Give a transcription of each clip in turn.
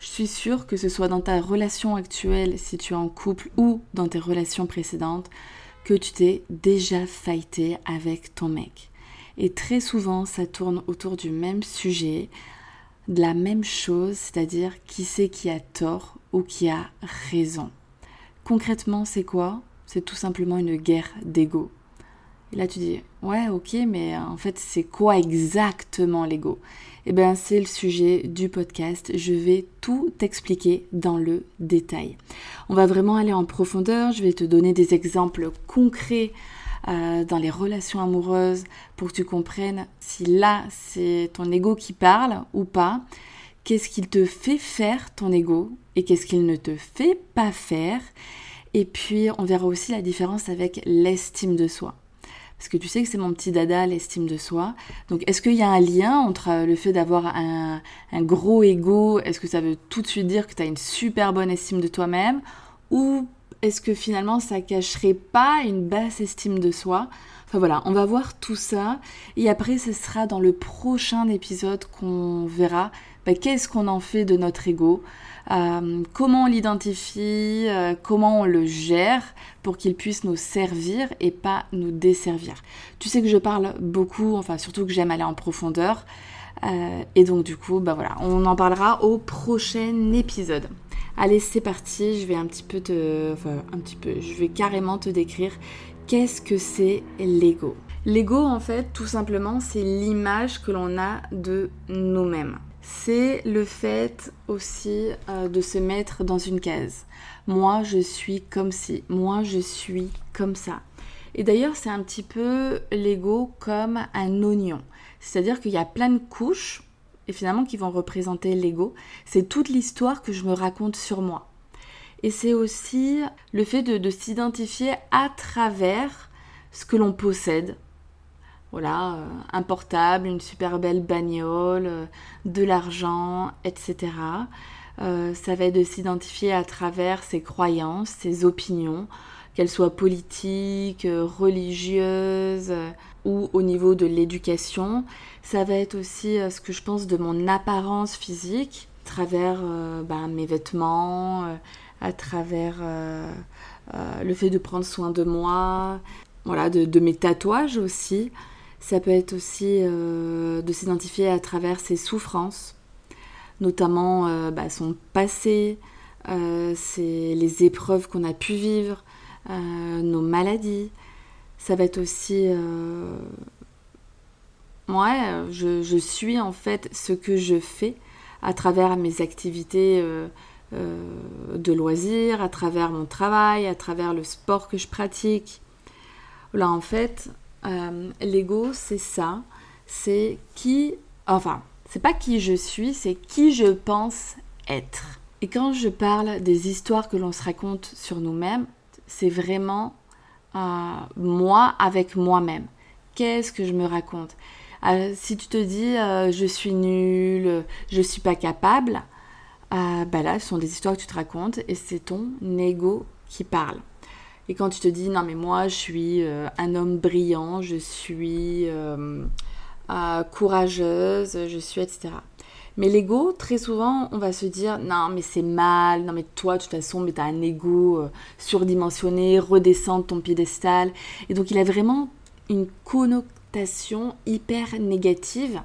Je suis sûre que ce soit dans ta relation actuelle, si tu es en couple, ou dans tes relations précédentes, que tu t'es déjà fighté avec ton mec. Et très souvent, ça tourne autour du même sujet, de la même chose, c'est-à-dire qui c'est qui a tort ou qui a raison. Concrètement, c'est quoi ? C'est tout simplement une guerre d'ego. Et là, tu dis, ouais, ok, mais en fait, c'est quoi exactement l'ego ? Eh bien, c'est le sujet du podcast. Je vais tout t'expliquer dans le détail. On va vraiment aller en profondeur. Je vais te donner des exemples concrets dans les relations amoureuses pour que tu comprennes si là, c'est ton ego qui parle ou pas. Qu'est-ce qu'il te fait faire, ton ego, et qu'est-ce qu'il ne te fait pas faire. Et puis, on verra aussi la différence avec l'estime de soi. Parce que tu sais que c'est mon petit dada, l'estime de soi. Donc, est-ce qu'il y a un lien entre le fait d'avoir un gros ego, est-ce que ça veut tout de suite dire que tu as une super bonne estime de toi-même, ou est-ce que finalement ça cacherait pas une basse estime de soi ? Enfin voilà, on va voir tout ça. Et après, ce sera dans le prochain épisode qu'on verra qu'est-ce qu'on en fait de notre ego, comment on l'identifie, comment on le gère pour qu'il puisse nous servir et pas nous desservir. Tu sais que je parle beaucoup, enfin surtout que j'aime aller en profondeur. Et donc du coup, voilà, on en parlera au prochain épisode. Allez, c'est parti, je vais je vais carrément te décrire qu'est-ce que c'est l'ego. L'ego, en fait, tout simplement, c'est l'image que l'on a de nous-mêmes. C'est le fait aussi de se mettre dans une case. Moi, je suis comme ci. Moi, je suis comme ça. Et d'ailleurs, c'est un petit peu l'ego comme un oignon. C'est-à-dire qu'il y a plein de couches, et finalement, qui vont représenter l'ego. C'est toute l'histoire que je me raconte sur moi. Et c'est aussi le fait de s'identifier à travers ce que l'on possède. Voilà, un portable, une super belle bagnole, de l'argent, etc. Ça va être de s'identifier à travers ses croyances, ses opinions, qu'elles soient politiques, religieuses ou au niveau de l'éducation. Ça va être aussi ce que je pense de mon apparence physique, à travers mes vêtements, à travers le fait de prendre soin de moi, voilà, de mes tatouages aussi. Ça peut être aussi de s'identifier à travers ses souffrances, notamment son passé, c'est les épreuves qu'on a pu vivre, nos maladies. Ça va être aussi... je suis en fait ce que je fais à travers mes activités de loisirs, à travers mon travail, à travers le sport que je pratique. Là, en fait... l'ego, c'est ça, c'est qui... Enfin, c'est pas qui je suis, c'est qui je pense être. Et quand je parle des histoires que l'on se raconte sur nous-mêmes, c'est vraiment moi avec moi-même. Qu'est-ce que je me raconte ? Si tu te dis je suis nulle, je suis pas capable, là, ce sont des histoires que tu te racontes et c'est ton ego qui parle. Et quand tu te dis, non mais moi je suis un homme brillant, je suis courageuse, je suis etc. Mais l'ego, très souvent, on va se dire, non mais c'est mal, non mais toi de toute façon, mais t'as un ego surdimensionné, redescends de ton piédestal. Et donc il a vraiment une connotation hyper négative.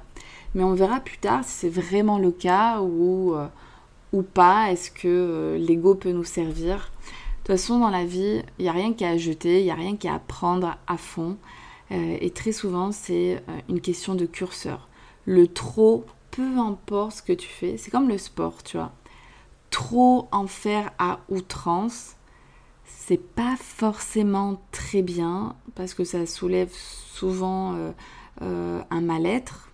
Mais on verra plus tard si c'est vraiment le cas ou pas, est-ce que l'ego peut nous servir ? De toute façon, dans la vie, il n'y a rien qu'à jeter, il n'y a rien qu'à prendre à fond. Et très souvent, c'est une question de curseur. Le trop, peu importe ce que tu fais, c'est comme le sport, tu vois. Trop en faire à outrance, c'est pas forcément très bien parce que ça soulève souvent un mal-être.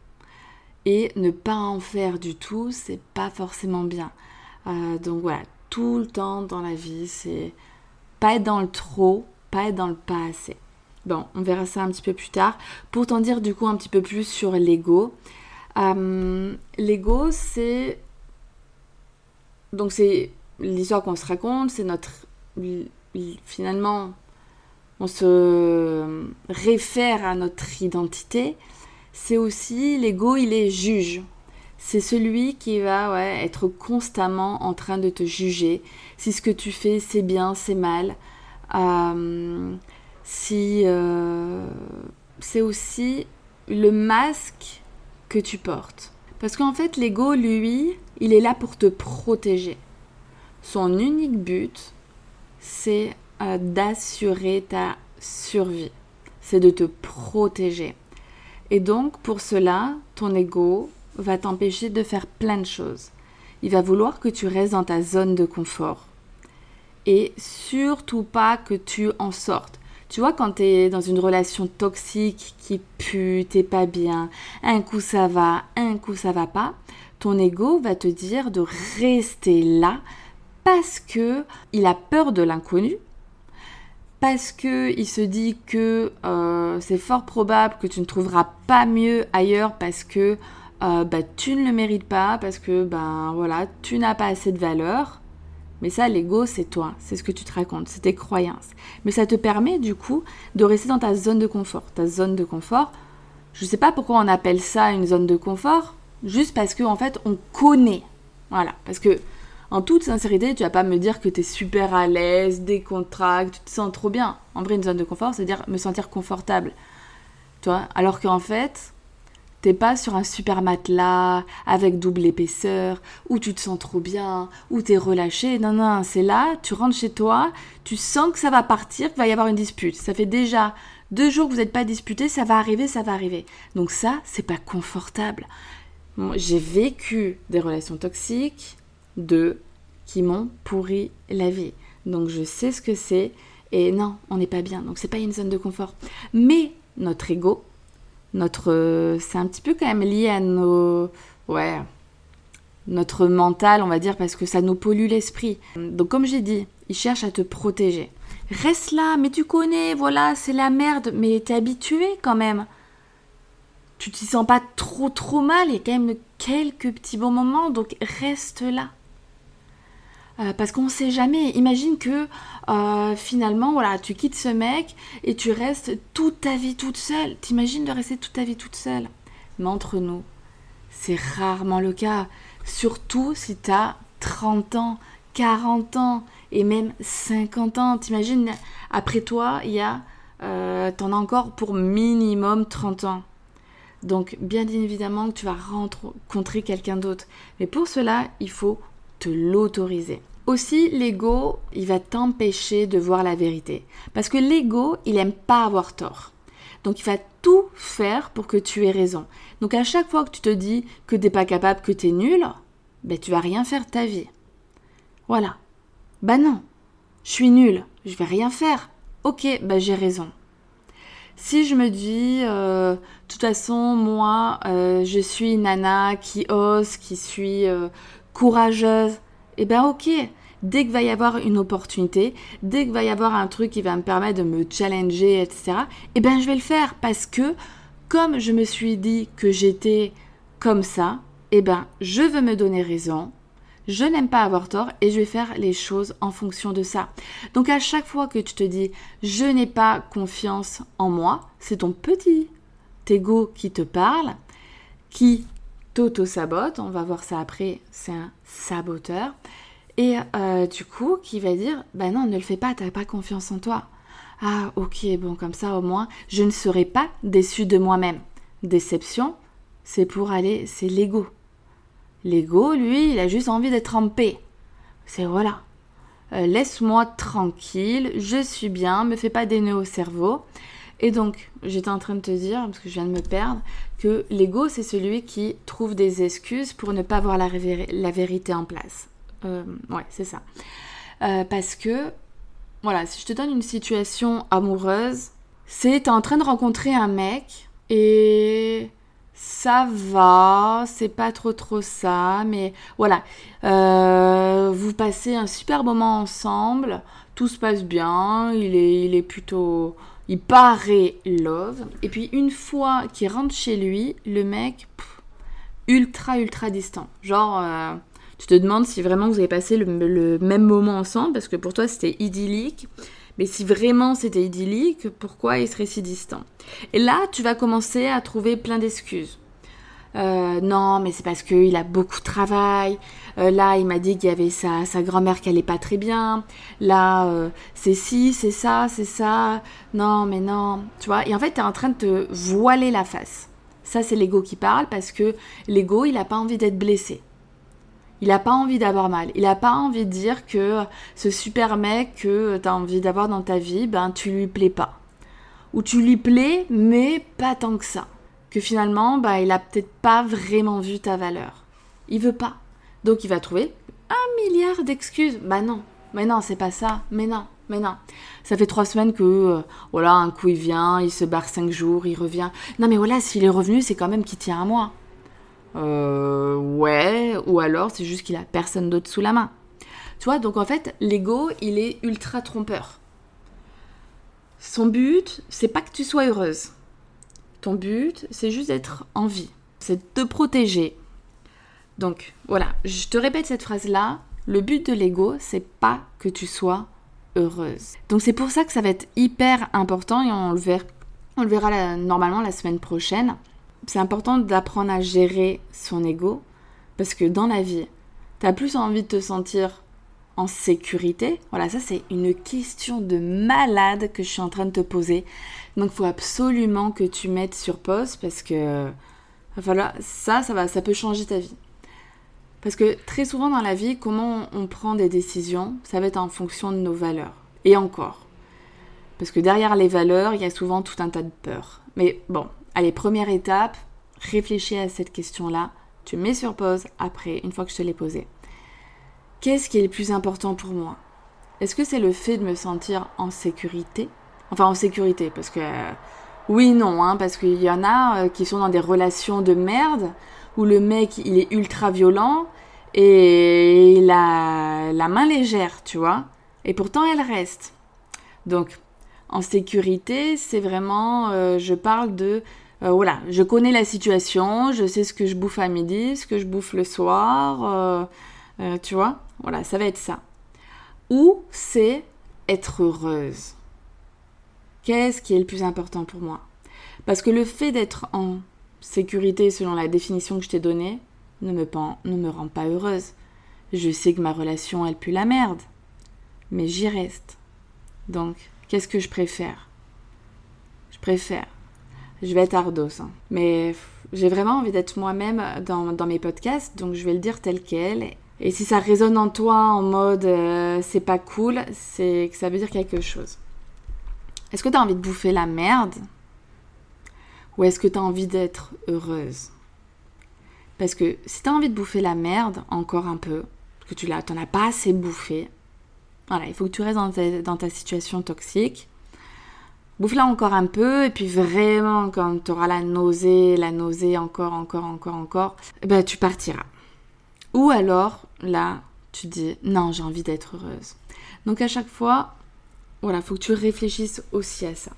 et ne pas en faire du tout, c'est pas forcément bien. Donc voilà, tout le temps dans la vie, c'est pas être dans le trop, pas être dans le pas assez. Bon, on verra ça un petit peu plus tard. Pour t'en dire du coup un petit peu plus sur l'ego. L'ego, c'est... Donc c'est l'histoire qu'on se raconte, c'est notre... Finalement, on se réfère à notre identité. C'est aussi, l'ego, il est juge. C'est celui qui va être constamment en train de te juger. Si ce que tu fais, c'est bien, c'est mal. C'est aussi le masque que tu portes. Parce qu'en fait, l'ego, lui, il est là pour te protéger. Son unique but, c'est d'assurer ta survie. C'est de te protéger. Et donc, pour cela, ton ego va t'empêcher de faire plein de choses. Il va vouloir que tu restes dans ta zone de confort. Et surtout pas que tu en sortes. Tu vois, quand t'es dans une relation toxique qui pue, t'es pas bien, un coup ça va, un coup ça va pas, ton ego va te dire de rester là parce qu'il a peur de l'inconnu, parce qu'il se dit que c'est fort probable que tu ne trouveras pas mieux ailleurs parce que tu ne le mérites pas, parce que tu n'as pas assez de valeur. Mais ça, l'ego, c'est toi, c'est ce que tu te racontes, c'est tes croyances. Mais ça te permet du coup de rester dans ta zone de confort. Ta zone de confort, je ne sais pas pourquoi on appelle ça une zone de confort, juste parce qu'en fait, on connaît. Voilà, parce que en toute sincérité, tu ne vas pas me dire que tu es super à l'aise, décontracté, tu te sens trop bien. En vrai, une zone de confort, c'est-à-dire me sentir confortable. Tu vois, alors qu'en fait... T'es pas sur un super matelas avec double épaisseur où tu te sens trop bien, où t'es relâché. Non, c'est là, tu rentres chez toi, tu sens que ça va partir, qu'il va y avoir une dispute. Ça fait déjà 2 jours que vous n'êtes pas disputés, ça va arriver. Donc ça, c'est pas confortable. Bon, j'ai vécu des relations toxiques qui m'ont pourri la vie. Donc je sais ce que c'est et non, on n'est pas bien. Donc c'est pas une zone de confort. Mais notre ego... c'est un petit peu quand même lié à notre mental, on va dire, parce que ça nous pollue l'esprit. Donc comme j'ai dit, il cherche à te protéger. Reste là, mais tu connais, voilà, c'est la merde, mais t'es habitué quand même. Tu t'y sens pas trop mal, il y a quand même quelques petits bons moments, donc reste là. Parce qu'on sait jamais. Imagine que finalement, voilà, tu quittes ce mec et tu restes toute ta vie toute seule. T'imagines de rester toute ta vie toute seule. Mais entre nous, c'est rarement le cas. Surtout si t'as 30 ans, 40 ans et même 50 ans. T'imagines, après toi, t'en as encore pour minimum 30 ans. Donc, bien évidemment que tu vas rencontrer quelqu'un d'autre. Mais pour cela, il faut te l'autoriser. Aussi, l'ego, il va t'empêcher de voir la vérité. Parce que l'ego, il aime pas avoir tort. Donc, il va tout faire pour que tu aies raison. Donc, à chaque fois que tu te dis que t'es pas capable, que t'es nul, tu vas rien faire de ta vie. Voilà. Non, je suis nulle, je vais rien faire. Ok, j'ai raison. Si je me dis, de toute façon, moi, je suis une nana qui ose, qui suis... courageuse, ok, dès qu'il va y avoir une opportunité, dès qu'il va y avoir un truc qui va me permettre de me challenger, etc., je vais le faire parce que comme je me suis dit que j'étais comme ça, je veux me donner raison, je n'aime pas avoir tort et je vais faire les choses en fonction de ça. Donc à chaque fois que tu te dis « je n'ai pas confiance en moi », c'est ton petit ego qui te parle, qui... t'auto-sabote, on va voir ça après, c'est un saboteur, et du coup, qui va dire, non, ne le fais pas, t'as pas confiance en toi. Ah, ok, bon, comme ça, au moins, je ne serai pas déçue de moi-même. Déception, c'est l'ego. L'ego, lui, il a juste envie d'être en paix. C'est voilà, laisse-moi tranquille, je suis bien, me fais pas des nœuds au cerveau. Et donc, j'étais en train de te dire, parce que je viens de me perdre, que l'ego, c'est celui qui trouve des excuses pour ne pas voir la vérité en place. C'est ça. Parce que, voilà, si je te donne une situation amoureuse, t'es en train de rencontrer un mec et ça va, c'est pas trop ça, mais voilà. Vous passez un super moment ensemble, tout se passe bien, il est plutôt... Il paraît love. Et puis une fois qu'il rentre chez lui, le mec, ultra distant. Genre, tu te demandes si vraiment vous avez passé le même moment ensemble, parce que pour toi c'était idyllique. Mais si vraiment c'était idyllique, pourquoi il serait si distant? Et là, tu vas commencer à trouver plein d'excuses. Non, mais c'est parce qu'il a beaucoup de travail. Là, il m'a dit qu'il y avait sa grand-mère qui allait pas très bien. Là, c'est ci, c'est ça. Non, mais non. Tu vois? Et en fait, t'es en train de te voiler la face. Ça, c'est l'ego qui parle parce que l'ego, il a pas envie d'être blessé. Il n'a pas envie d'avoir mal. Il n'a pas envie de dire que ce super mec que tu as envie d'avoir dans ta vie, ben, tu lui plais pas. Ou tu lui plais, mais pas tant que ça. Que finalement, ben, il n'a peut-être pas vraiment vu ta valeur. Il veut pas. Donc, il va trouver 1 milliard d'excuses. Ben non, mais non, c'est pas ça. Mais non. Ça fait 3 semaines que, voilà, un coup, il vient, il se barre 5 jours, il revient. Non, mais voilà, s'il est revenu, c'est quand même qu'il tient à moi. Ouais, ou alors c'est juste qu'il a personne d'autre sous la main. Tu vois, donc en fait, l'ego, il est ultra trompeur. Son but, c'est pas que tu sois heureuse. Ton but, c'est juste d'être en vie. C'est de te protéger. Donc, voilà, je te répète cette phrase-là. Le but de l'ego, c'est pas que tu sois heureuse. Donc c'est pour ça que ça va être hyper important et on le verra normalement la semaine prochaine. C'est important d'apprendre à gérer son ego parce que dans la vie, tu as plus envie de te sentir en sécurité. Voilà, ça c'est une question de malade que je suis en train de te poser. Donc, il faut absolument que tu mettes sur pause parce que voilà, ça peut changer ta vie. Parce que très souvent dans la vie, comment on prend des décisions, ça va être en fonction de nos valeurs. Et encore. Parce que derrière les valeurs, il y a souvent tout un tas de peurs. Mais bon... Allez, première étape, réfléchis à cette question-là. Tu mets sur pause après, une fois que je te l'ai posée. Qu'est-ce qui est le plus important pour moi? Est-ce que c'est le fait de me sentir en sécurité? Enfin, en sécurité, parce que... oui, non, hein, parce qu'il y en a qui sont dans des relations de merde, où le mec, il est ultra violent, et il a la main légère, tu vois. Et pourtant, elle reste. Donc, en sécurité, c'est vraiment... je parle de... voilà, je connais la situation, je sais ce que je bouffe à midi, ce que je bouffe le soir, tu vois, voilà, ça va être ça. Ou c'est être heureuse. Qu'est-ce qui est le plus important pour moi? Parce que le fait d'être en sécurité, selon la définition que je t'ai donnée, ne me rend pas heureuse. Je sais que ma relation, elle pue la merde, mais j'y reste. Donc, qu'est-ce que je préfère? Je vais être ardos, hein. Mais j'ai vraiment envie d'être moi-même dans mes podcasts, donc je vais le dire tel quel. Et si ça résonne en toi en mode c'est pas cool, c'est que ça veut dire quelque chose. Est-ce que t'as envie de bouffer la merde? Ou est-ce que t'as envie d'être heureuse? Parce que si t'as envie de bouffer la merde, encore un peu, parce que t'en as pas assez bouffé, voilà, il faut que tu restes dans ta situation toxique. Bouffe-la encore un peu, et puis vraiment, quand tu auras la nausée encore, ben tu partiras. Ou alors, là, tu dis, non, j'ai envie d'être heureuse. Donc à chaque fois, voilà, faut que tu réfléchisses aussi à ça.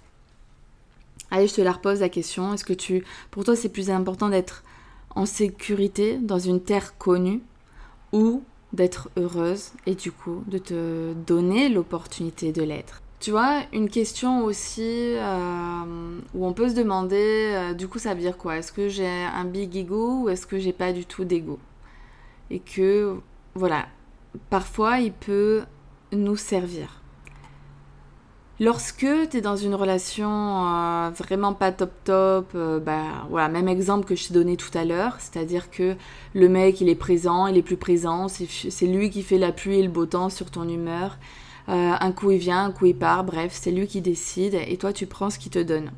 Allez, je te la repose la question. Est-ce que pour toi, c'est plus important d'être en sécurité, dans une terre connue, ou d'être heureuse et du coup de te donner l'opportunité de l'être. Tu vois, une question aussi où on peut se demander du coup ça veut dire quoi? Est-ce que j'ai un big ego ou est-ce que j'ai pas du tout d'ego? Et que voilà, parfois il peut nous servir. Lorsque t'es dans une relation vraiment pas top, bah voilà, même exemple que je t'ai donné tout à l'heure, c'est-à-dire que le mec il est plus présent, c'est lui qui fait la pluie et le beau temps sur ton humeur, un coup il vient, un coup il part, bref, c'est lui qui décide et toi tu prends ce qu'il te donne.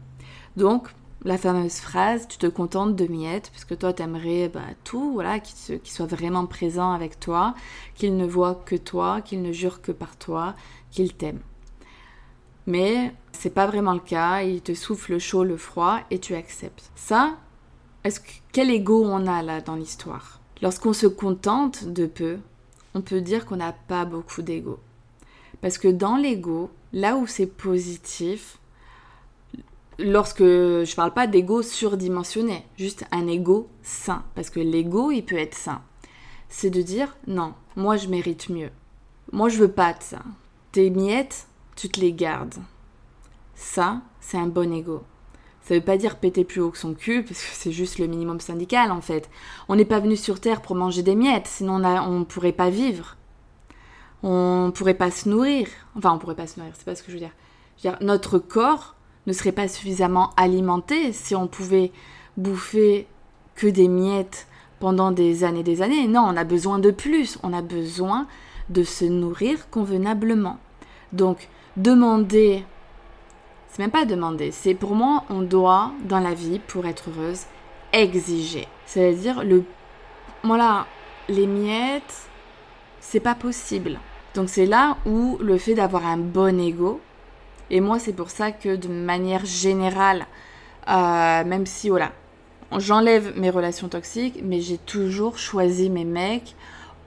Donc, la fameuse phrase, tu te contentes de miettes, parce que toi t'aimerais bah, tout, voilà, qu'il soit vraiment présent avec toi, qu'il ne voit que toi, qu'il ne jure que par toi, qu'il t'aime. Mais c'est pas vraiment le cas, il te souffle le chaud, le froid et tu acceptes. Ça, quel ego on a là dans l'histoire? Lorsqu'on se contente de peu, on peut dire qu'on n'a pas beaucoup d'ego. Parce que dans l'ego, là où c'est positif, lorsque je parle pas d'ego surdimensionné, juste un ego sain, parce que l'ego il peut être sain, c'est de dire non, moi je mérite mieux, moi je veux pas de ça, tes miettes tu te les gardes. Ça, c'est un bon ego. Ça veut pas dire péter plus haut que son cul, parce que c'est juste le minimum syndical en fait. On n'est pas venu sur terre pour manger des miettes, sinon on pourrait pas vivre. On pourrait pas se nourrir. Enfin, on pourrait pas se nourrir, c'est pas ce que je veux dire. Je veux dire, notre corps ne serait pas suffisamment alimenté si on pouvait bouffer que des miettes pendant des années. Non, on a besoin de plus. On a besoin de se nourrir convenablement. Donc, demander... C'est même pas demander. C'est pour moi, on doit, dans la vie, pour être heureuse, exiger. C'est-à-dire, voilà, les miettes... C'est pas possible. Donc c'est là où le fait d'avoir un bon ego, et moi c'est pour ça que de manière générale, même si voilà, j'enlève mes relations toxiques, mais j'ai toujours choisi mes mecs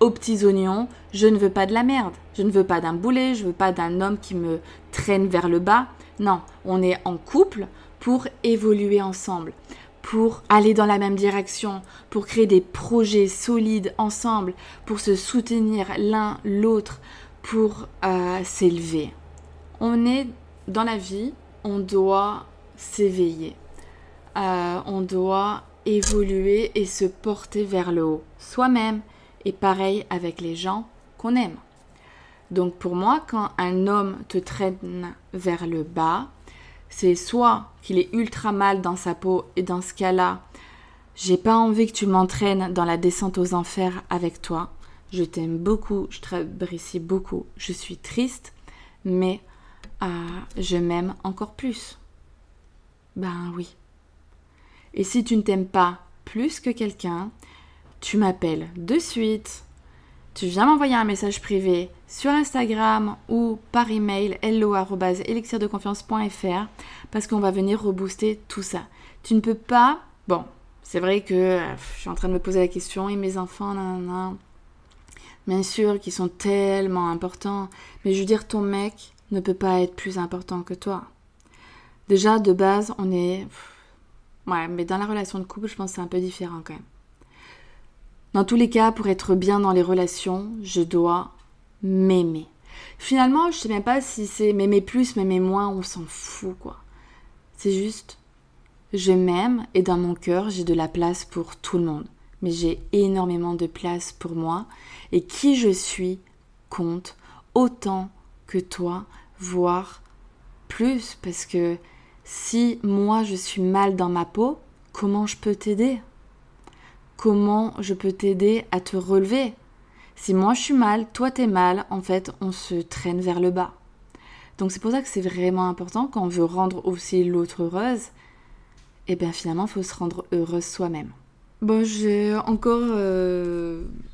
aux petits oignons. Je ne veux pas de la merde, je ne veux pas d'un boulet, je veux pas d'un homme qui me traîne vers le bas. Non, on est en couple pour évoluer ensemble, pour aller dans la même direction, pour créer des projets solides ensemble, pour se soutenir l'un l'autre, pour s'élever. On est dans la vie, on doit s'éveiller, on doit évoluer et se porter vers le haut, soi-même, et pareil avec les gens qu'on aime. Donc pour moi, quand un homme te traîne vers le bas, c'est soit qu'il est ultra mal dans sa peau, et dans ce cas-là, j'ai pas envie que tu m'entraînes dans la descente aux enfers avec toi. Je t'aime beaucoup, je t'apprécie beaucoup, je suis triste, mais je m'aime encore plus. Ben oui. Et si tu ne t'aimes pas plus que quelqu'un, tu m'appelles de suite, tu viens m'envoyer un message privé sur Instagram ou par email hello@elixirdeconfiance.fr parce qu'on va venir rebooster tout ça. Tu ne peux pas... Bon, c'est vrai que je suis en train de me poser la question, et mes enfants, nanana, bien sûr qu'ils sont tellement importants, mais je veux dire, ton mec ne peut pas être plus important que toi. Déjà, de base, on est... Ouais, mais dans la relation de couple, je pense que c'est un peu différent quand même. Dans tous les cas, pour être bien dans les relations, je dois m'aimer. Finalement, je sais même pas si c'est m'aimer plus, m'aimer moins, on s'en fout quoi. C'est juste, je m'aime et dans mon cœur, j'ai de la place pour tout le monde. Mais j'ai énormément de place pour moi et qui je suis compte autant que toi, voire plus. Parce que si moi, je suis mal dans ma peau, comment je peux t'aider ? Comment je peux t'aider à te relever? Si moi je suis mal, toi t'es mal, en fait on se traîne vers le bas. Donc c'est pour ça que c'est vraiment important quand on veut rendre aussi l'autre heureuse, et bien finalement il faut se rendre heureuse soi-même. Bon, j'ai encore...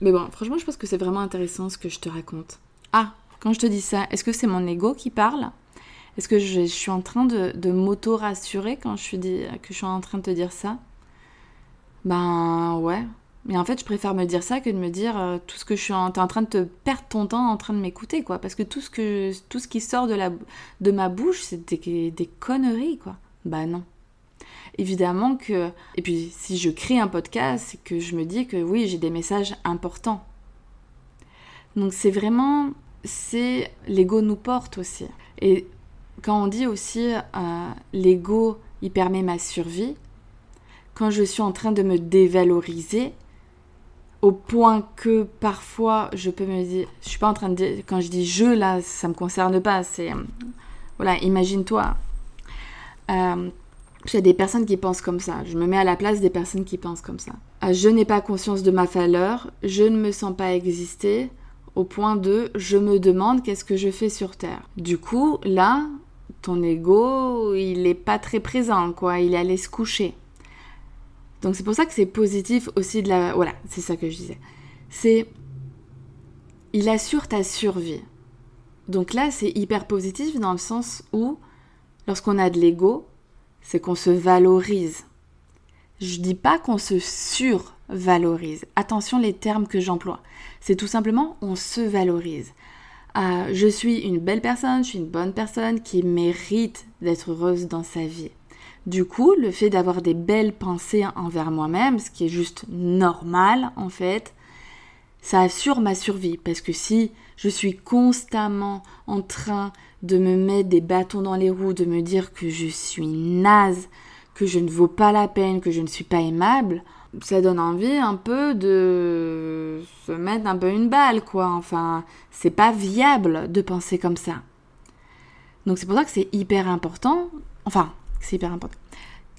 Mais bon, franchement je pense que c'est vraiment intéressant ce que je te raconte. Ah, quand je te dis ça, est-ce que c'est mon ego qui parle? Est-ce que je suis en train de m'auto-rassurer quand que je suis en train de te dire ça? Ben ouais, mais en fait je préfère me dire ça que de me dire tout ce que t'es en train de te perdre ton temps en train de m'écouter quoi, parce que tout ce qui sort de ma bouche c'est des conneries quoi. Ben non, évidemment que, et puis si je crée un podcast c'est que je me dis que oui j'ai des messages importants. Donc c'est vraiment, c'est l'ego nous porte aussi, et quand on dit aussi l'ego il permet ma survie. Quand je suis en train de me dévaloriser, au point que parfois je peux me dire, je suis pas en train de dire, quand je dis je là, ça me concerne pas, c'est voilà, imagine-toi. Il y a des personnes qui pensent comme ça. Je me mets à la place des personnes qui pensent comme ça. Je n'ai pas conscience de ma valeur, je ne me sens pas exister, au point de je me demande qu'est-ce que je fais sur Terre. Du coup, là, ton ego, il est pas très présent, quoi. Il est allé se coucher. Donc c'est pour ça que c'est positif aussi de la... Voilà, c'est ça que je disais. C'est... Il assure ta survie. Donc là, c'est hyper positif dans le sens où, lorsqu'on a de l'ego, c'est qu'on se valorise. Je dis pas qu'on se survalorise. Attention les termes que j'emploie. C'est tout simplement on se valorise. Je suis une belle personne, je suis une bonne personne qui mérite d'être heureuse dans sa vie. Du coup, le fait d'avoir des belles pensées envers moi-même, ce qui est juste normal en fait, ça assure ma survie. Parce que si je suis constamment en train de me mettre des bâtons dans les roues, de me dire que je suis naze, que je ne vaux pas la peine, que je ne suis pas aimable, ça donne envie un peu de se mettre un peu une balle, quoi. Enfin, c'est pas viable de penser comme ça. Donc c'est pour ça que c'est hyper important,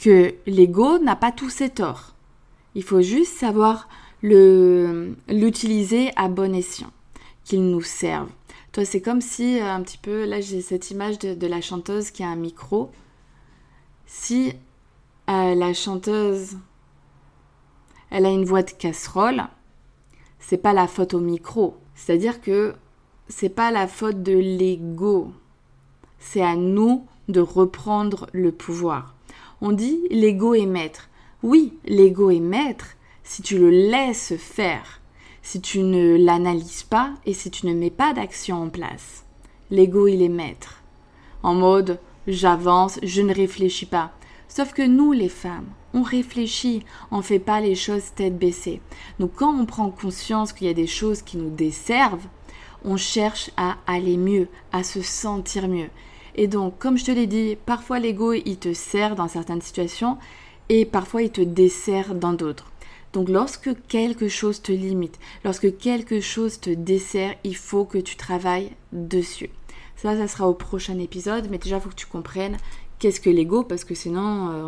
que l'ego n'a pas tous ses torts. Il faut juste savoir l'utiliser à bon escient, qu'il nous serve. Toi, c'est comme si, un petit peu, là j'ai cette image de la chanteuse qui a un micro. Si la chanteuse, elle a une voix de casserole, c'est pas la faute au micro. C'est-à-dire que c'est pas la faute de l'ego. C'est à nous de reprendre le pouvoir. On dit l'ego est maître. Oui, l'ego est maître si tu le laisses faire, si tu ne l'analyses pas et si tu ne mets pas d'action en place. L'ego, il est maître. En mode j'avance, je ne réfléchis pas. Sauf que nous, les femmes, on réfléchit, on ne fait pas les choses tête baissée. Donc quand on prend conscience qu'il y a des choses qui nous desservent, on cherche à aller mieux, à se sentir mieux. Et donc, comme je te l'ai dit, parfois l'ego, il te sert dans certaines situations et parfois il te dessert dans d'autres. Donc lorsque quelque chose te limite, lorsque quelque chose te dessert, il faut que tu travailles dessus. Ça sera au prochain épisode, mais déjà, il faut que tu comprennes qu'est-ce que l'ego, parce que sinon,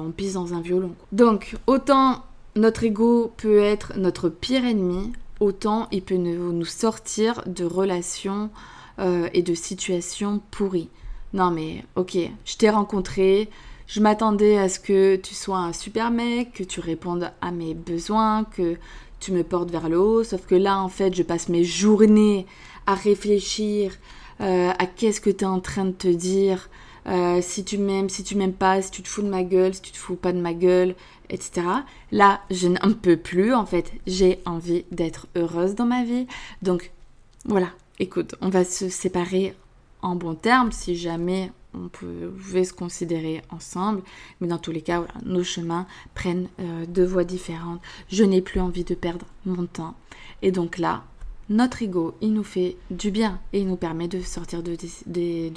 on pisse dans un violon. Donc, autant notre ego peut être notre pire ennemi, autant il peut nous sortir de relations et de situations pourries. Non mais, ok, je t'ai rencontré, je m'attendais à ce que tu sois un super mec, que tu répondes à mes besoins, que tu me portes vers le haut, sauf que là, en fait, je passe mes journées à réfléchir à qu'est-ce que t'es en train de te dire, si tu m'aimes, si tu m'aimes pas, si tu te fous de ma gueule, si tu te fous pas de ma gueule, etc. Là, je n'en peux plus, en fait, j'ai envie d'être heureuse dans ma vie. Donc, voilà, écoute, on va se séparer en bons termes, si jamais on pouvait se considérer ensemble, mais dans tous les cas, voilà, nos chemins prennent deux voies différentes. Je n'ai plus envie de perdre mon temps. Et donc là, notre ego, il nous fait du bien et il nous permet de sortir de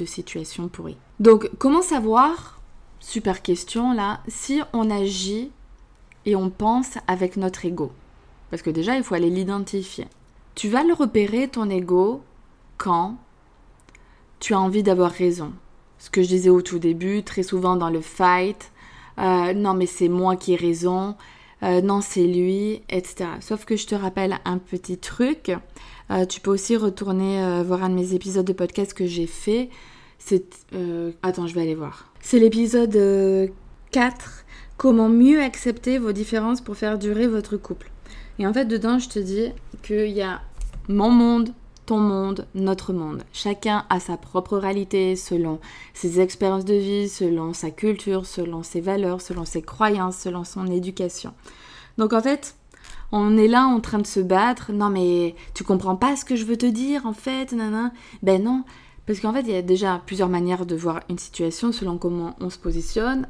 situations pourries. Donc, comment savoir, super question là, si on agit et on pense avec notre ego? Parce que déjà, il faut aller l'identifier. Tu vas le repérer, ton ego, quand tu as envie d'avoir raison. Ce que je disais au tout début, très souvent dans le fight, non mais c'est moi qui ai raison, non c'est lui, etc. Sauf que je te rappelle un petit truc, tu peux aussi retourner voir un de mes épisodes de podcast que j'ai fait, attends, je vais aller voir. C'est l'épisode 4, comment mieux accepter vos différences pour faire durer votre couple. Et en fait dedans je te dis qu'il y a mon monde, ton monde, notre monde. Chacun a sa propre réalité selon ses expériences de vie, selon sa culture, selon ses valeurs, selon ses croyances, selon son éducation. Donc en fait, on est là en train de se battre. Non mais tu comprends pas ce que je veux te dire en fait, nanana. Ben non, parce qu'en fait il y a déjà plusieurs manières de voir une situation selon comment on se positionne.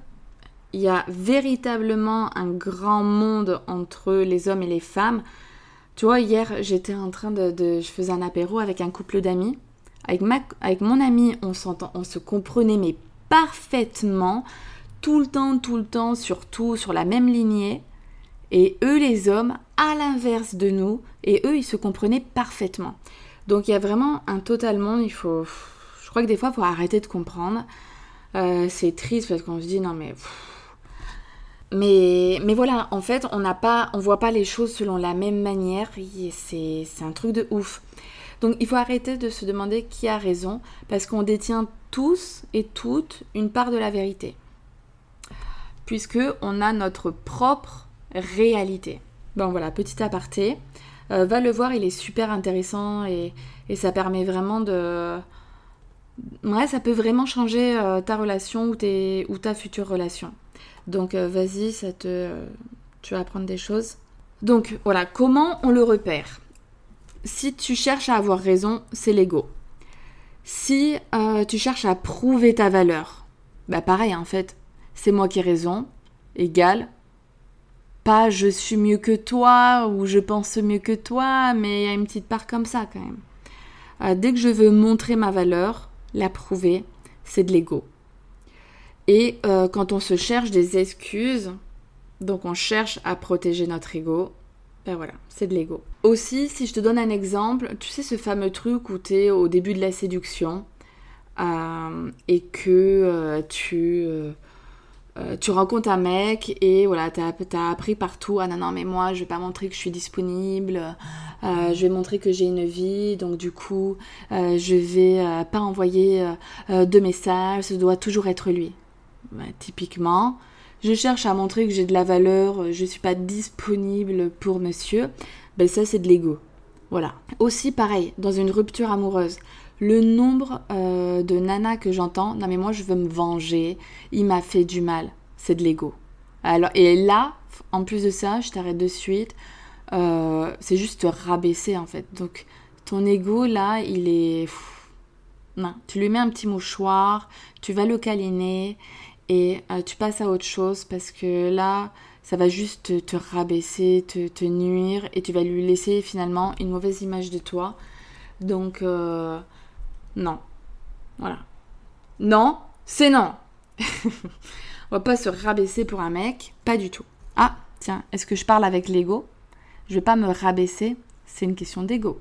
Il y a véritablement un grand monde entre les hommes et les femmes. Tu vois, hier, j'étais en train je faisais un apéro avec un couple d'amis. Avec mon ami, on se comprenait mais parfaitement, tout le temps, surtout sur la même lignée. Et eux, les hommes, à l'inverse de nous, et eux, ils se comprenaient parfaitement. Donc, il y a vraiment un total monde. Je crois que des fois, il faut arrêter de comprendre. C'est triste parce qu'on se dit, non mais... Mais voilà, en fait, on voit pas les choses selon la même manière. C'est un truc de ouf. Donc, il faut arrêter de se demander qui a raison, parce qu'on détient tous et toutes une part de la vérité, puisque on a notre propre réalité. Bon, voilà, petit aparté. Va le voir, il est super intéressant et ça permet vraiment de... Ouais, ça peut vraiment changer ta relation ou ta future relation. Donc vas-y, tu vas apprendre des choses. Donc voilà, comment on le repère ? Si tu cherches à avoir raison, c'est l'ego. Si tu cherches à prouver ta valeur, bah pareil en fait, c'est moi qui ai raison, égale, pas je suis mieux que toi ou je pense mieux que toi, mais il y a une petite part comme ça quand même. Dès que je veux montrer ma valeur, la prouver, c'est de l'ego. Et quand on se cherche des excuses, donc on cherche à protéger notre ego, ben voilà, c'est de l'ego. Aussi, si je te donne un exemple, tu sais ce fameux truc où t'es au début de la séduction et que tu rencontres un mec et voilà, t'as appris partout, ah non mais moi je vais pas montrer que je suis disponible, je vais montrer que j'ai une vie, donc du coup je vais pas envoyer de messages, ça doit toujours être lui. Ben, typiquement, je cherche à montrer que j'ai de la valeur, je suis pas disponible pour monsieur, ben ça c'est de l'ego. Voilà. Aussi pareil, dans une rupture amoureuse, le nombre de nanas que j'entends, non mais moi je veux me venger, il m'a fait du mal, c'est de l'ego. Alors, et là, en plus de ça, je t'arrête de suite, c'est juste te rabaisser en fait. Donc ton ego là, il est... Non, tu lui mets un petit mouchoir, tu vas le câliner... Et tu passes à autre chose parce que là, ça va juste te rabaisser, te nuire et tu vas lui laisser finalement une mauvaise image de toi. Donc, non. Voilà. Non, c'est non. On va pas se rabaisser pour un mec, pas du tout. Ah, tiens, est-ce que je parle avec l'ego ? Je vais pas me rabaisser, c'est une question d'ego.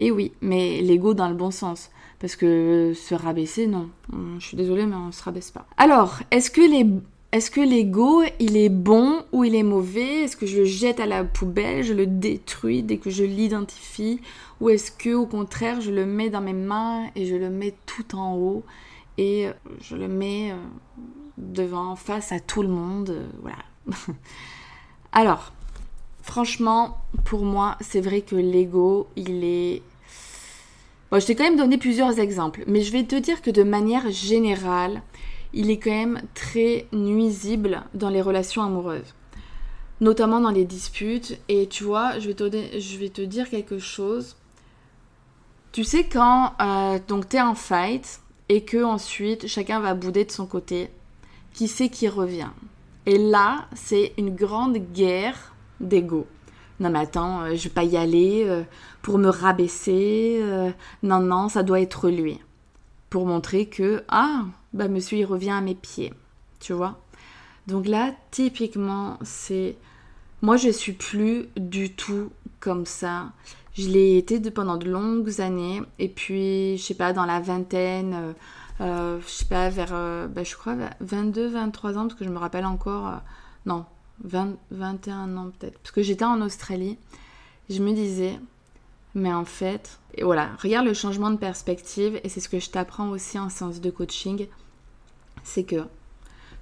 Et oui, mais l'ego dans le bon sens. Parce que se rabaisser, non. Je suis désolée, mais on se rabaisse pas. Alors, est-ce que l'ego, il est bon ou il est mauvais ? Est-ce que je le jette à la poubelle, je le détruis dès que je l'identifie ? Ou est-ce que, au contraire, je le mets dans mes mains et je le mets tout en haut et je le mets devant, face à tout le monde, voilà. Alors, franchement, pour moi, c'est vrai que l'ego, il est... Bon, je t'ai quand même donné plusieurs exemples, mais je vais te dire que de manière générale, il est quand même très nuisible dans les relations amoureuses, notamment dans les disputes. Et tu vois, je vais te dire quelque chose. Tu sais quand donc t'es en fight et que ensuite chacun va bouder de son côté, qui c'est qui revient ? Et là, c'est une grande guerre d'ego. Non mais attends, je vais pas y aller pour me rabaisser. Non, ça doit être lui. Pour montrer que, ah, bah monsieur, il revient à mes pieds. Tu vois ? Donc là, typiquement, c'est... Moi, je suis plus du tout comme ça. Je l'ai été pendant de longues années. Et puis, je sais pas, dans la vingtaine, je sais pas, vers... je crois 22, 23 ans, parce que je me rappelle encore... 21 ans peut-être, parce que j'étais en Australie, je me disais, mais en fait, et voilà, regarde le changement de perspective, et c'est ce que je t'apprends aussi en séance de coaching, c'est que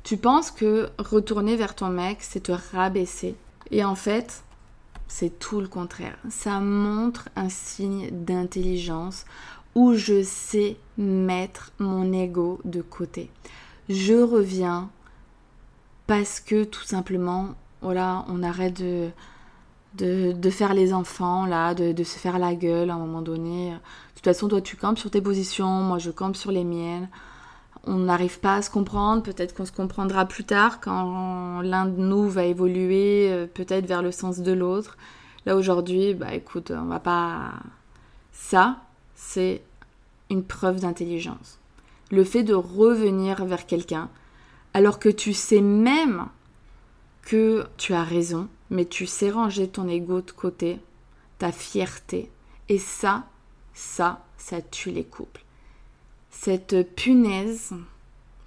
tu penses que retourner vers ton mec, c'est te rabaisser, et en fait, c'est tout le contraire, ça montre un signe d'intelligence où je sais mettre mon ego de côté. Je reviens parce que tout simplement, voilà, on arrête de faire les enfants, là, de se faire la gueule à un moment donné. De toute façon, toi, tu campes sur tes positions, moi, je campe sur les miennes. On n'arrive pas à se comprendre, peut-être qu'on se comprendra plus tard quand l'un de nous va évoluer, peut-être vers le sens de l'autre. Là, aujourd'hui, bah écoute, on va pas... Ça, c'est une preuve d'intelligence. Le fait de revenir vers quelqu'un, alors que tu sais même que tu as raison, mais tu sais ranger ton ego de côté, ta fierté. Et ça tue les couples. Cette punaise,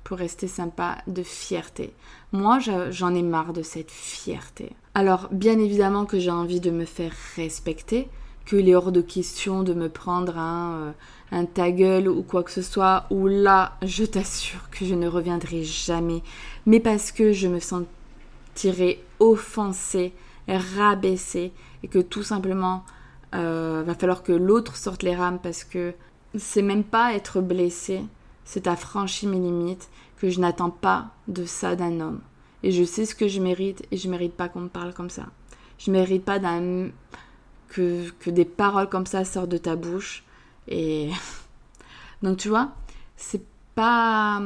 pour rester sympa, de fierté. Moi, j'en ai marre de cette fierté. Alors, bien évidemment que j'ai envie de me faire respecter, qu'il est hors de question de me prendre un ta gueule ou quoi que ce soit, ou là, je t'assure que je ne reviendrai jamais. Mais parce que je me sentirai offensée, rabaissée, et que tout simplement, va falloir que l'autre sorte les rames, parce que c'est même pas être blessée, c'est affranchir mes limites, que je n'attends pas de ça d'un homme. et je sais ce que je mérite et je mérite pas qu'on me parle comme ça. Je mérite pas que des paroles comme ça sortent de ta bouche et donc tu vois, c'est pas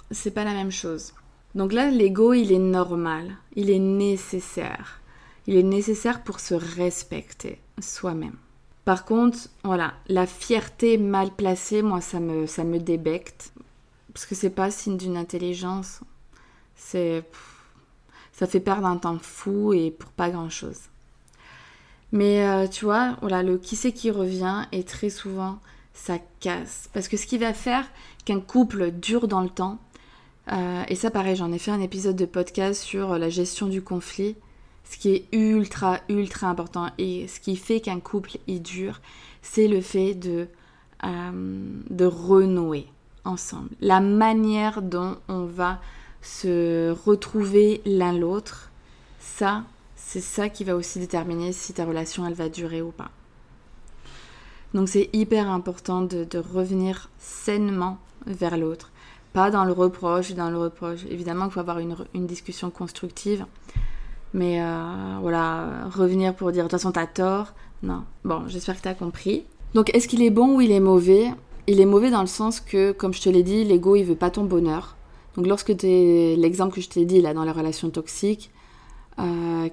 la même chose. Donc là, l'ego, il est normal, il est nécessaire. Il est nécessaire pour se respecter soi-même. Par contre, voilà, la fierté mal placée, moi, ça me débecte. Parce que c'est pas signe d'une intelligence. Ça fait perdre un temps fou et pour pas grand-chose. Mais tu vois, voilà, le qui c'est qui revient et très souvent, ça casse. Parce que ce qui va faire qu'un couple dure dans le temps, et ça pareil, j'en ai fait un épisode de podcast sur la gestion du conflit, ce qui est ultra, ultra important et ce qui fait qu'un couple y dure, c'est le fait de renouer ensemble. La manière dont on va se retrouver l'un l'autre, ça, c'est ça qui va aussi déterminer si ta relation, elle va durer ou pas. Donc c'est hyper important de revenir sainement vers l'autre. Pas dans le reproche, Évidemment qu'il faut avoir une discussion constructive. Mais voilà, revenir pour dire « de toute façon, t'as tort ». Non. Bon, j'espère que t'as compris. Donc, est-ce qu'il est bon ou il est mauvais ? Il est mauvais dans le sens que, comme je te l'ai dit, l'ego, il veut pas ton bonheur. Donc, lorsque t'es... L'exemple que je t'ai dit, là, dans la relation toxique,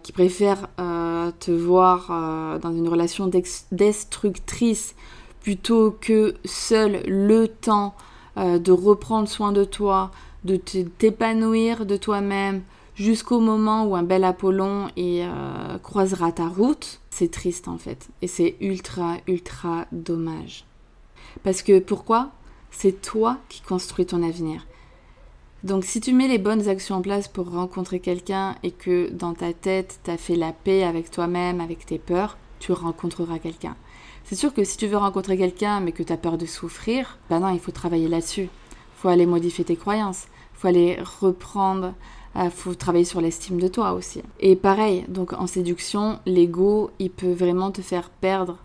qui préfère te voir dans une relation destructrice plutôt que seul le temps de reprendre soin de toi, de t'épanouir de toi-même, jusqu'au moment où un bel Apollon croisera ta route, c'est triste en fait. Et c'est ultra, ultra dommage. Parce que pourquoi ? C'est toi qui construis ton avenir. Donc si tu mets les bonnes actions en place pour rencontrer quelqu'un et que dans ta tête, t'as fait la paix avec toi-même, avec tes peurs, tu rencontreras quelqu'un. C'est sûr que si tu veux rencontrer quelqu'un mais que t'as peur de souffrir, ben non, il faut travailler là-dessus. Faut aller modifier tes croyances, faut aller reprendre... faut travailler sur l'estime de toi aussi. Et pareil, donc en séduction, l'ego, il peut vraiment te faire perdre.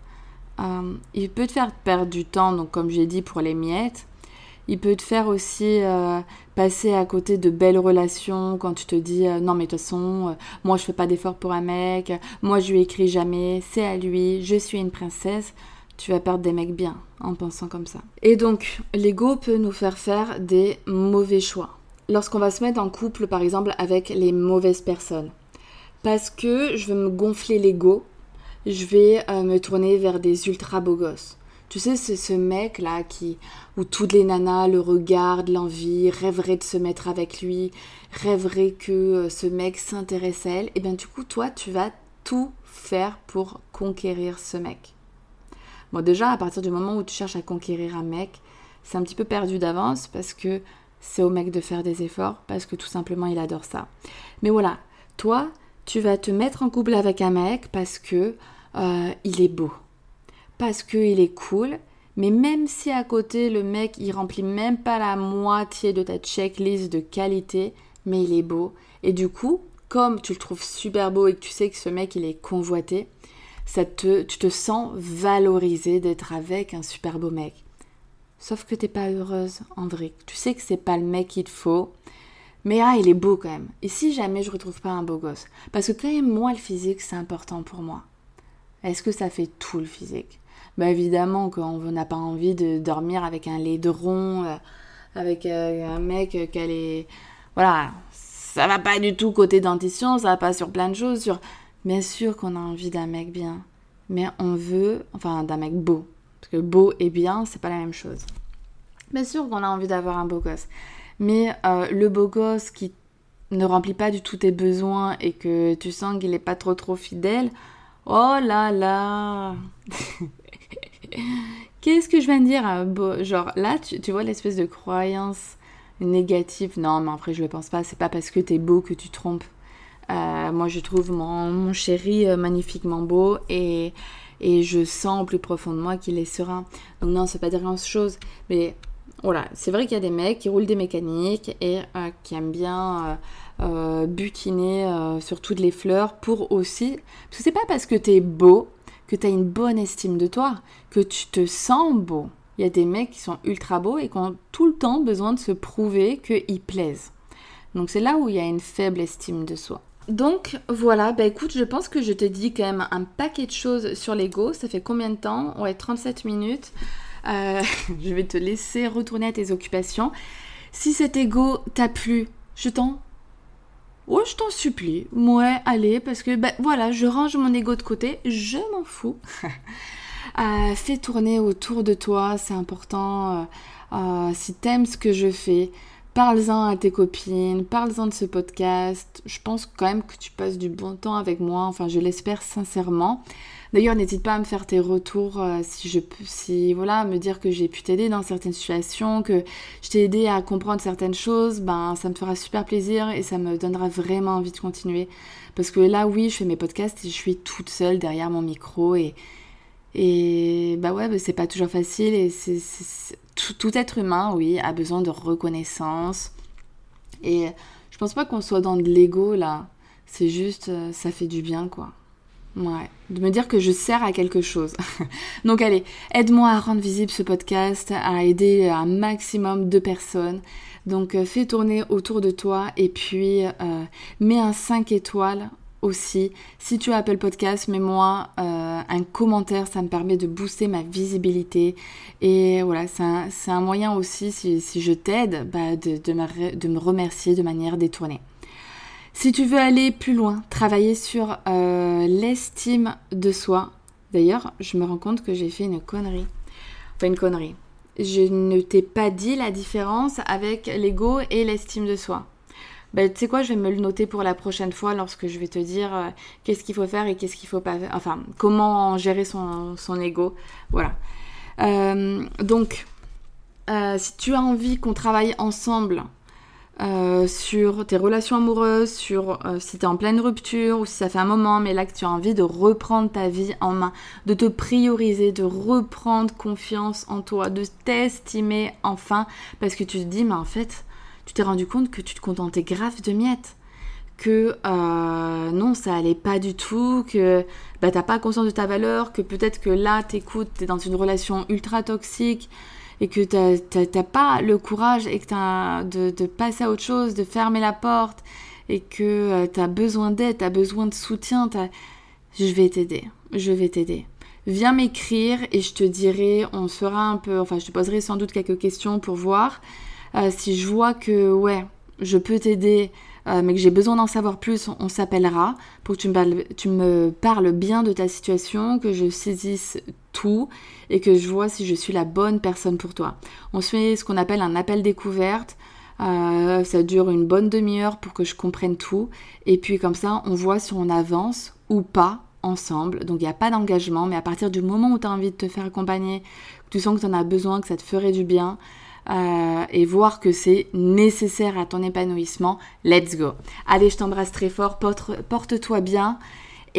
Il peut te faire perdre du temps, donc comme j'ai dit, pour les miettes. Il peut te faire aussi passer à côté de belles relations quand tu te dis « Non mais de toute façon, moi je fais pas d'efforts pour un mec, moi je lui écris jamais, c'est à lui, je suis une princesse ». Tu vas perdre des mecs bien en pensant comme ça. Et donc, l'ego peut nous faire faire des mauvais choix. Lorsqu'on va se mettre en couple, par exemple, avec les mauvaises personnes. Parce que je vais me gonfler l'ego, je vais me tourner vers des ultra beaux gosses. Tu sais, c'est ce mec-là où toutes les nanas le regardent, l'envient, rêveraient de se mettre avec lui, rêveraient que ce mec s'intéresse à elle. Et bien du coup, toi, tu vas tout faire pour conquérir ce mec. Bon, déjà, à partir du moment où tu cherches à conquérir un mec, c'est un petit peu perdu d'avance parce que c'est au mec de faire des efforts parce que tout simplement il adore ça. Mais voilà, toi, tu vas te mettre en couple avec un mec parce que il est beau, parce que il est cool. Mais même si à côté le mec il remplit même pas la moitié de ta checklist de qualité, mais il est beau. Et du coup, comme tu le trouves super beau et que tu sais que ce mec il est convoité, tu te sens valorisé d'être avec un super beau mec. Sauf que t'es pas heureuse en vrai. Tu sais que c'est pas le mec qu'il te faut. Mais il est beau quand même. Et si jamais je retrouve pas un beau gosse ? Parce que quand même, moi, le physique, c'est important pour moi. Est-ce que ça fait tout le physique ? Bah évidemment qu'on n'a pas envie de dormir avec un laidron, avec un mec qu'elle est... Voilà, ça va pas du tout côté dentition, ça va pas sur plein de choses. Bien sûr qu'on a envie d'un mec bien. Mais on veut... Enfin, d'un mec beau. Parce que beau et bien, c'est pas la même chose. Bien sûr qu'on a envie d'avoir un beau gosse. Mais le beau gosse qui ne remplit pas du tout tes besoins et que tu sens qu'il est pas trop fidèle, oh là là. Qu'est-ce que je viens de dire hein, beau... Genre là, tu vois l'espèce de croyance négative. Non, mais en vrai, je le pense pas. C'est pas parce que t'es beau que tu trompes. Moi, je trouve mon chéri magnifiquement beau et je sens au plus profond de moi qu'il est serein. Donc non, c'est pas des grandes choses. Mais voilà, c'est vrai qu'il y a des mecs qui roulent des mécaniques et qui aiment bien butiner sur toutes les fleurs pour aussi... Parce que c'est pas parce que t'es beau, que t'as une bonne estime de toi, que tu te sens beau. Il y a des mecs qui sont ultra beaux et qui ont tout le temps besoin de se prouver qu'ils plaisent. Donc c'est là où il y a une faible estime de soi. Donc voilà, bah écoute, je pense que je te dis quand même un paquet de choses sur l'ego. Ça fait combien de temps ? Ouais, 37 minutes. Je vais te laisser retourner à tes occupations. Si cet ego t'a plu, je t'en supplie. Ouais, allez, parce que bah, voilà, je range mon ego de côté, je m'en fous. Fais tourner autour de toi, c'est important. Si t'aimes ce que je fais, parle-en à tes copines, parle-en de ce podcast. Je pense quand même que tu passes du bon temps avec moi, enfin je l'espère sincèrement. D'ailleurs, n'hésite pas à me faire tes retours si me dire que j'ai pu t'aider dans certaines situations, que je t'ai aidé à comprendre certaines choses, ben ça me fera super plaisir et ça me donnera vraiment envie de continuer. Parce que là, oui, je fais mes podcasts et je suis toute seule derrière mon micro et c'est pas toujours facile et c'est tout être humain, oui, a besoin de reconnaissance. Et je pense pas qu'on soit dans de l'ego, là. C'est juste, ça fait du bien, quoi. Ouais. De me dire que je sers à quelque chose. Donc allez, aide-moi à rendre visible ce podcast, à aider un maximum de personnes. Donc fais tourner autour de toi et puis mets un 5 étoiles aussi. Si tu as Apple Podcast, mets-moi un commentaire, ça me permet de booster ma visibilité. Et voilà, c'est un moyen aussi, si je t'aide, de me remercier de manière détournée. Si tu veux aller plus loin, travailler sur l'estime de soi. D'ailleurs, je me rends compte que j'ai fait une connerie. Enfin, une connerie. Je ne t'ai pas dit la différence avec l'ego et l'estime de soi. Ben, tu sais quoi, je vais me le noter pour la prochaine fois lorsque je vais te dire qu'est-ce qu'il faut faire et qu'est-ce qu'il faut pas faire. Enfin, comment gérer son ego. Voilà. Donc, si tu as envie qu'on travaille ensemble sur tes relations amoureuses, sur si tu es en pleine rupture ou si ça fait un moment, mais là que tu as envie de reprendre ta vie en main, de te prioriser, de reprendre confiance en toi, de t'estimer enfin, parce que tu te dis, mais en fait... Tu t'es rendu compte que tu te contentais grave de miettes, que non, ça allait pas du tout, que t'as pas conscience de ta valeur, que peut-être que là, t'es dans une relation ultra toxique et que t'as pas le courage et que de passer à autre chose, de fermer la porte et que t'as besoin d'aide, t'as besoin de soutien. Je vais t'aider. Viens m'écrire et je te dirai, on sera un peu... Enfin, je te poserai sans doute quelques questions pour voir... si je vois que, je peux t'aider, mais que j'ai besoin d'en savoir plus, on s'appellera pour que tu me parles bien de ta situation, que je saisisse tout et que je vois si je suis la bonne personne pour toi. On se fait ce qu'on appelle un appel découverte. Ça dure une bonne demi-heure pour que je comprenne tout. Et puis comme ça, on voit si on avance ou pas ensemble. Donc, il n'y a pas d'engagement, mais à partir du moment où tu as envie de te faire accompagner, que tu sens que tu en as besoin, que ça te ferait du bien... et voir que c'est nécessaire à ton épanouissement, let's go. Allez, je t'embrasse très fort, porte-toi bien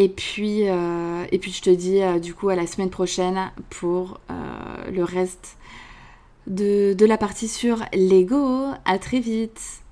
et puis je te dis du coup à la semaine prochaine pour le reste de la partie sur l'ego. À très vite.